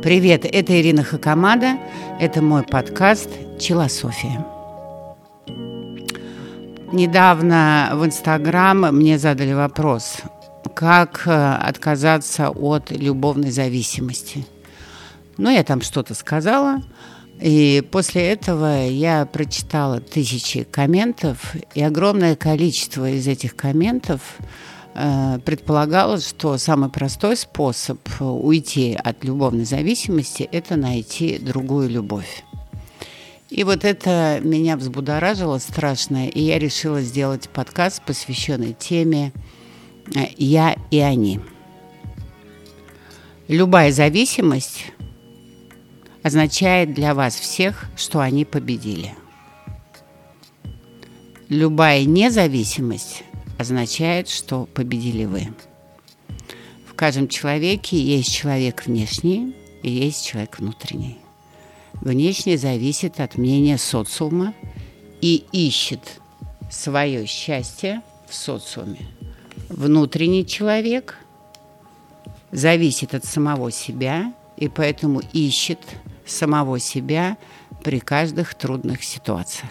Привет, это Ирина Хакамада, это мой подкаст «Человософия». Недавно в Инстаграм мне задали вопрос, как отказаться от любовной зависимости. Ну, я там что-то сказала, и после этого я прочитала тысячи комментов, и огромное количество из этих комментов предполагалось, что самый простой способ уйти от любовной зависимости – это найти другую любовь. И вот это меня взбудоражило страшно, и я решила сделать подкаст, посвященный теме «Я и они». Любая зависимость означает для вас всех, что они победили. Любая независимость – означает, что победили вы. В каждом человеке есть человек внешний и есть человек внутренний. Внешний зависит от мнения социума и ищет свое счастье в социуме. Внутренний человек зависит от самого себя и поэтому ищет самого себя при каждых трудных ситуациях.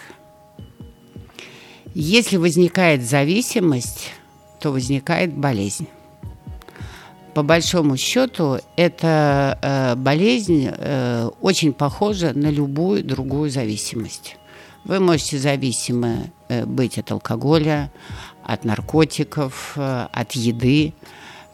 Если возникает зависимость, то возникает болезнь. По большому счету, эта болезнь очень похожа на любую другую зависимость. Вы можете зависимы быть от алкоголя, от наркотиков, от еды,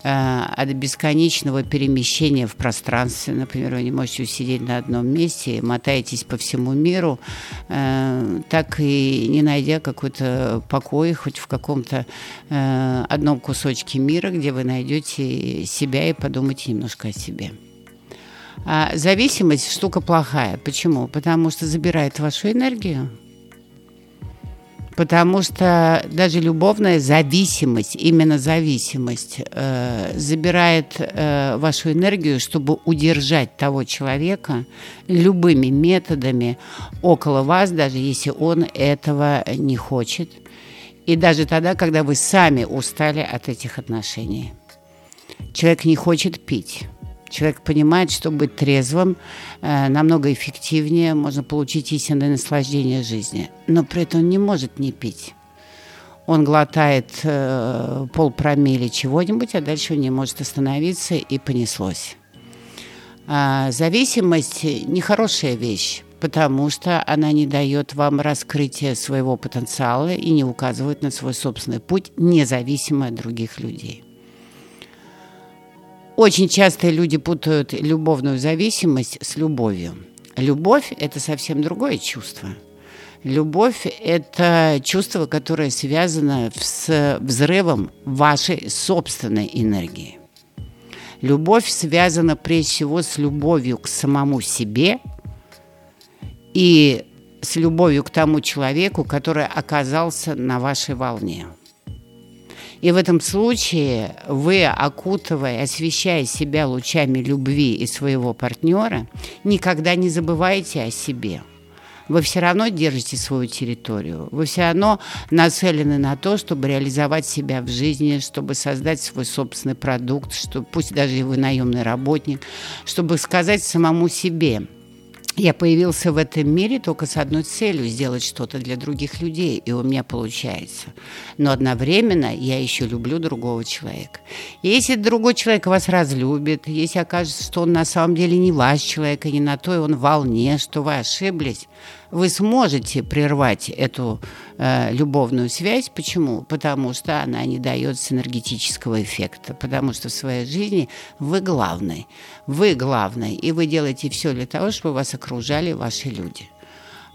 от бесконечного перемещения в пространстве. Например, вы не можете сидеть на одном месте, мотаетесь по всему миру, так и не найдя какой-то покой, хоть в каком-то одном кусочке мира, где вы найдете себя и подумаете немножко о себе. А зависимость – штука плохая. Почему? Потому что забирает вашу энергию. Потому что даже любовная зависимость, именно зависимость, забирает вашу энергию, чтобы удержать того человека любыми методами около вас, даже если он этого не хочет. И даже тогда, когда вы сами устали от этих отношений. Человек не хочет пить. Человек понимает, что быть трезвым намного эффективнее, можно получить истинное наслаждение жизни. Но при этом он не может не пить. Он глотает полпромилле чего-нибудь, а дальше он не может остановиться, и понеслось. Зависимость – нехорошая вещь, потому что она не дает вам раскрытия своего потенциала и не указывает на свой собственный путь, независимо от других людей. Очень часто люди путают любовную зависимость с любовью. Любовь – это совсем другое чувство. Любовь – это чувство, которое связано с взрывом вашей собственной энергии. Любовь связана прежде всего с любовью к самому себе и с любовью к тому человеку, который оказался на вашей волне. И в этом случае вы, окутывая, освещая себя лучами любви и своего партнера, никогда не забываете о себе. Вы все равно держите свою территорию. Вы все равно нацелены на то, чтобы реализовать себя в жизни, чтобы создать свой собственный продукт, чтобы, пусть даже вы наемный работник, чтобы сказать самому себе: я появился в этом мире только с одной целью – сделать что-то для других людей, и у меня получается. Но одновременно я еще люблю другого человека. И если другой человек вас разлюбит, если окажется, что он на самом деле не ваш человек, и не на той он волне, что вы ошиблись, вы сможете прервать эту любовную связь. Почему? Потому что она не дает синергетического эффекта. Потому что в своей жизни вы главный. Вы главный. И вы делаете все для того, чтобы вас окружали ваши люди.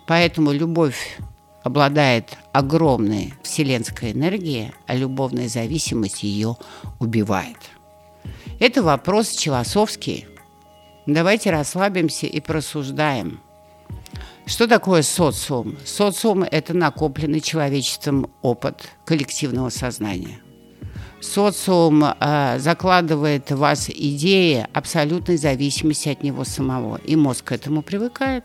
Поэтому любовь обладает огромной вселенской энергией, а любовная зависимость ее убивает. Это вопрос философский. Давайте расслабимся и порассуждаем. Что такое социум? Социум – это накопленный человечеством опыт коллективного сознания. Социум закладывает в вас идеи абсолютной зависимости от него самого, и мозг к этому привыкает.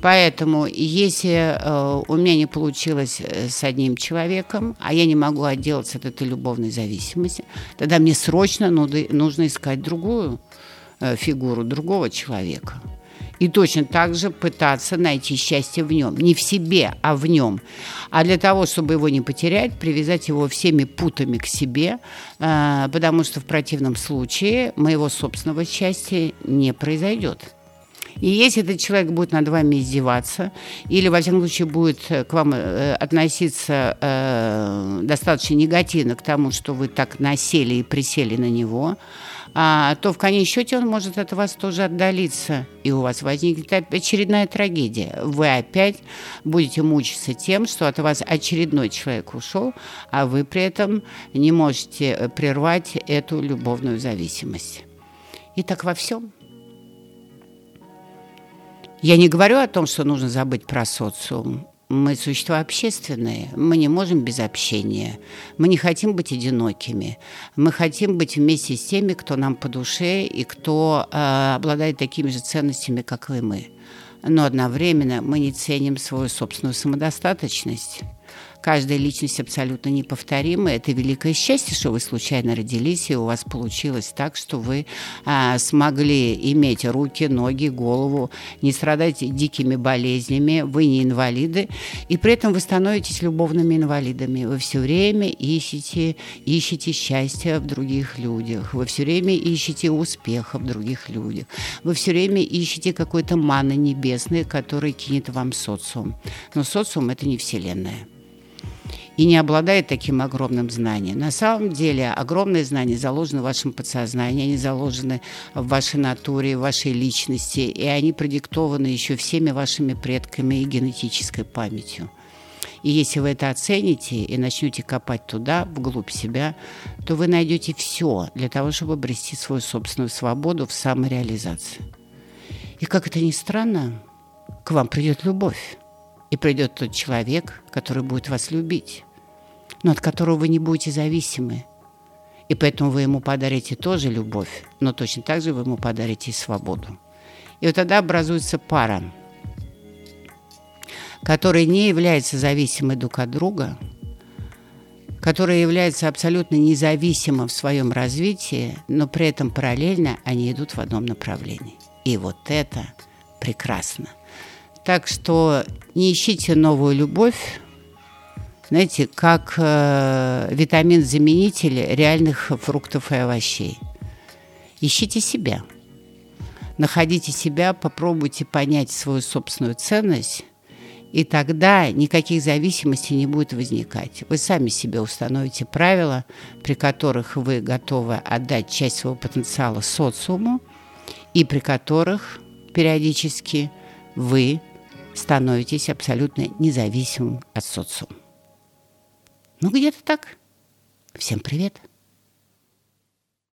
Поэтому если у меня не получилось с одним человеком, а я не могу отделаться от этой любовной зависимости, тогда мне срочно нужно искать другую фигуру, другого человека. И точно так же пытаться найти счастье в нем. Не в себе, а в нем. А для того, чтобы его не потерять, привязать его всеми путами к себе, потому что в противном случае моего собственного счастья не произойдет. И если этот человек будет над вами издеваться или, во всяком случае, будет к вам относиться достаточно негативно к тому, что вы так насели и присели на него, то в конечном счете он может от вас тоже отдалиться, и у вас возникнет очередная трагедия. Вы опять будете мучиться тем, что от вас очередной человек ушел, а вы при этом не можете прервать эту любовную зависимость. И так во всем. Я не говорю о том, что нужно забыть про социум. Мы существа общественные, мы не можем без общения. Мы не хотим быть одинокими. Мы хотим быть вместе с теми, кто нам по душе и кто обладает такими же ценностями, как и мы. Но одновременно мы не ценим свою собственную самодостаточность. Каждая личность абсолютно неповторима. Это великое счастье, что вы случайно родились, и у вас получилось так, что вы смогли иметь руки, ноги, голову, не страдать дикими болезнями, вы не инвалиды, и при этом вы становитесь любовными инвалидами. Вы все время ищете счастье в других людях, вы все время ищете успеха в других людях, вы все время ищете какой-то маны небесной, который кинет вам социум. Но социум – это не вселенная. И не обладает таким огромным знанием. На самом деле огромные знания заложены в вашем подсознании, они заложены в вашей натуре, в вашей личности, и они продиктованы еще всеми вашими предками и генетической памятью. И если вы это оцените и начнете копать туда, вглубь себя, то вы найдете все для того, чтобы обрести свою собственную свободу в самореализации. И как это ни странно, к вам придет любовь. И придет тот человек, который будет вас любить, но от которого вы не будете зависимы. И поэтому вы ему подарите тоже любовь, но точно так же вы ему подарите и свободу. И вот тогда образуется пара, которая не является зависимой друг от друга, которая является абсолютно независимым в своем развитии, но при этом параллельно они идут в одном направлении. И вот это прекрасно. Так что не ищите новую любовь, знаете, как витамин-заменитель реальных фруктов и овощей. Ищите себя. Находите себя, попробуйте понять свою собственную ценность, и тогда никаких зависимостей не будет возникать. Вы сами себе установите правила, при которых вы готовы отдать часть своего потенциала социуму, и при которых периодически вы становитесь абсолютно независимым от социума. Ну, где-то так. Всем привет.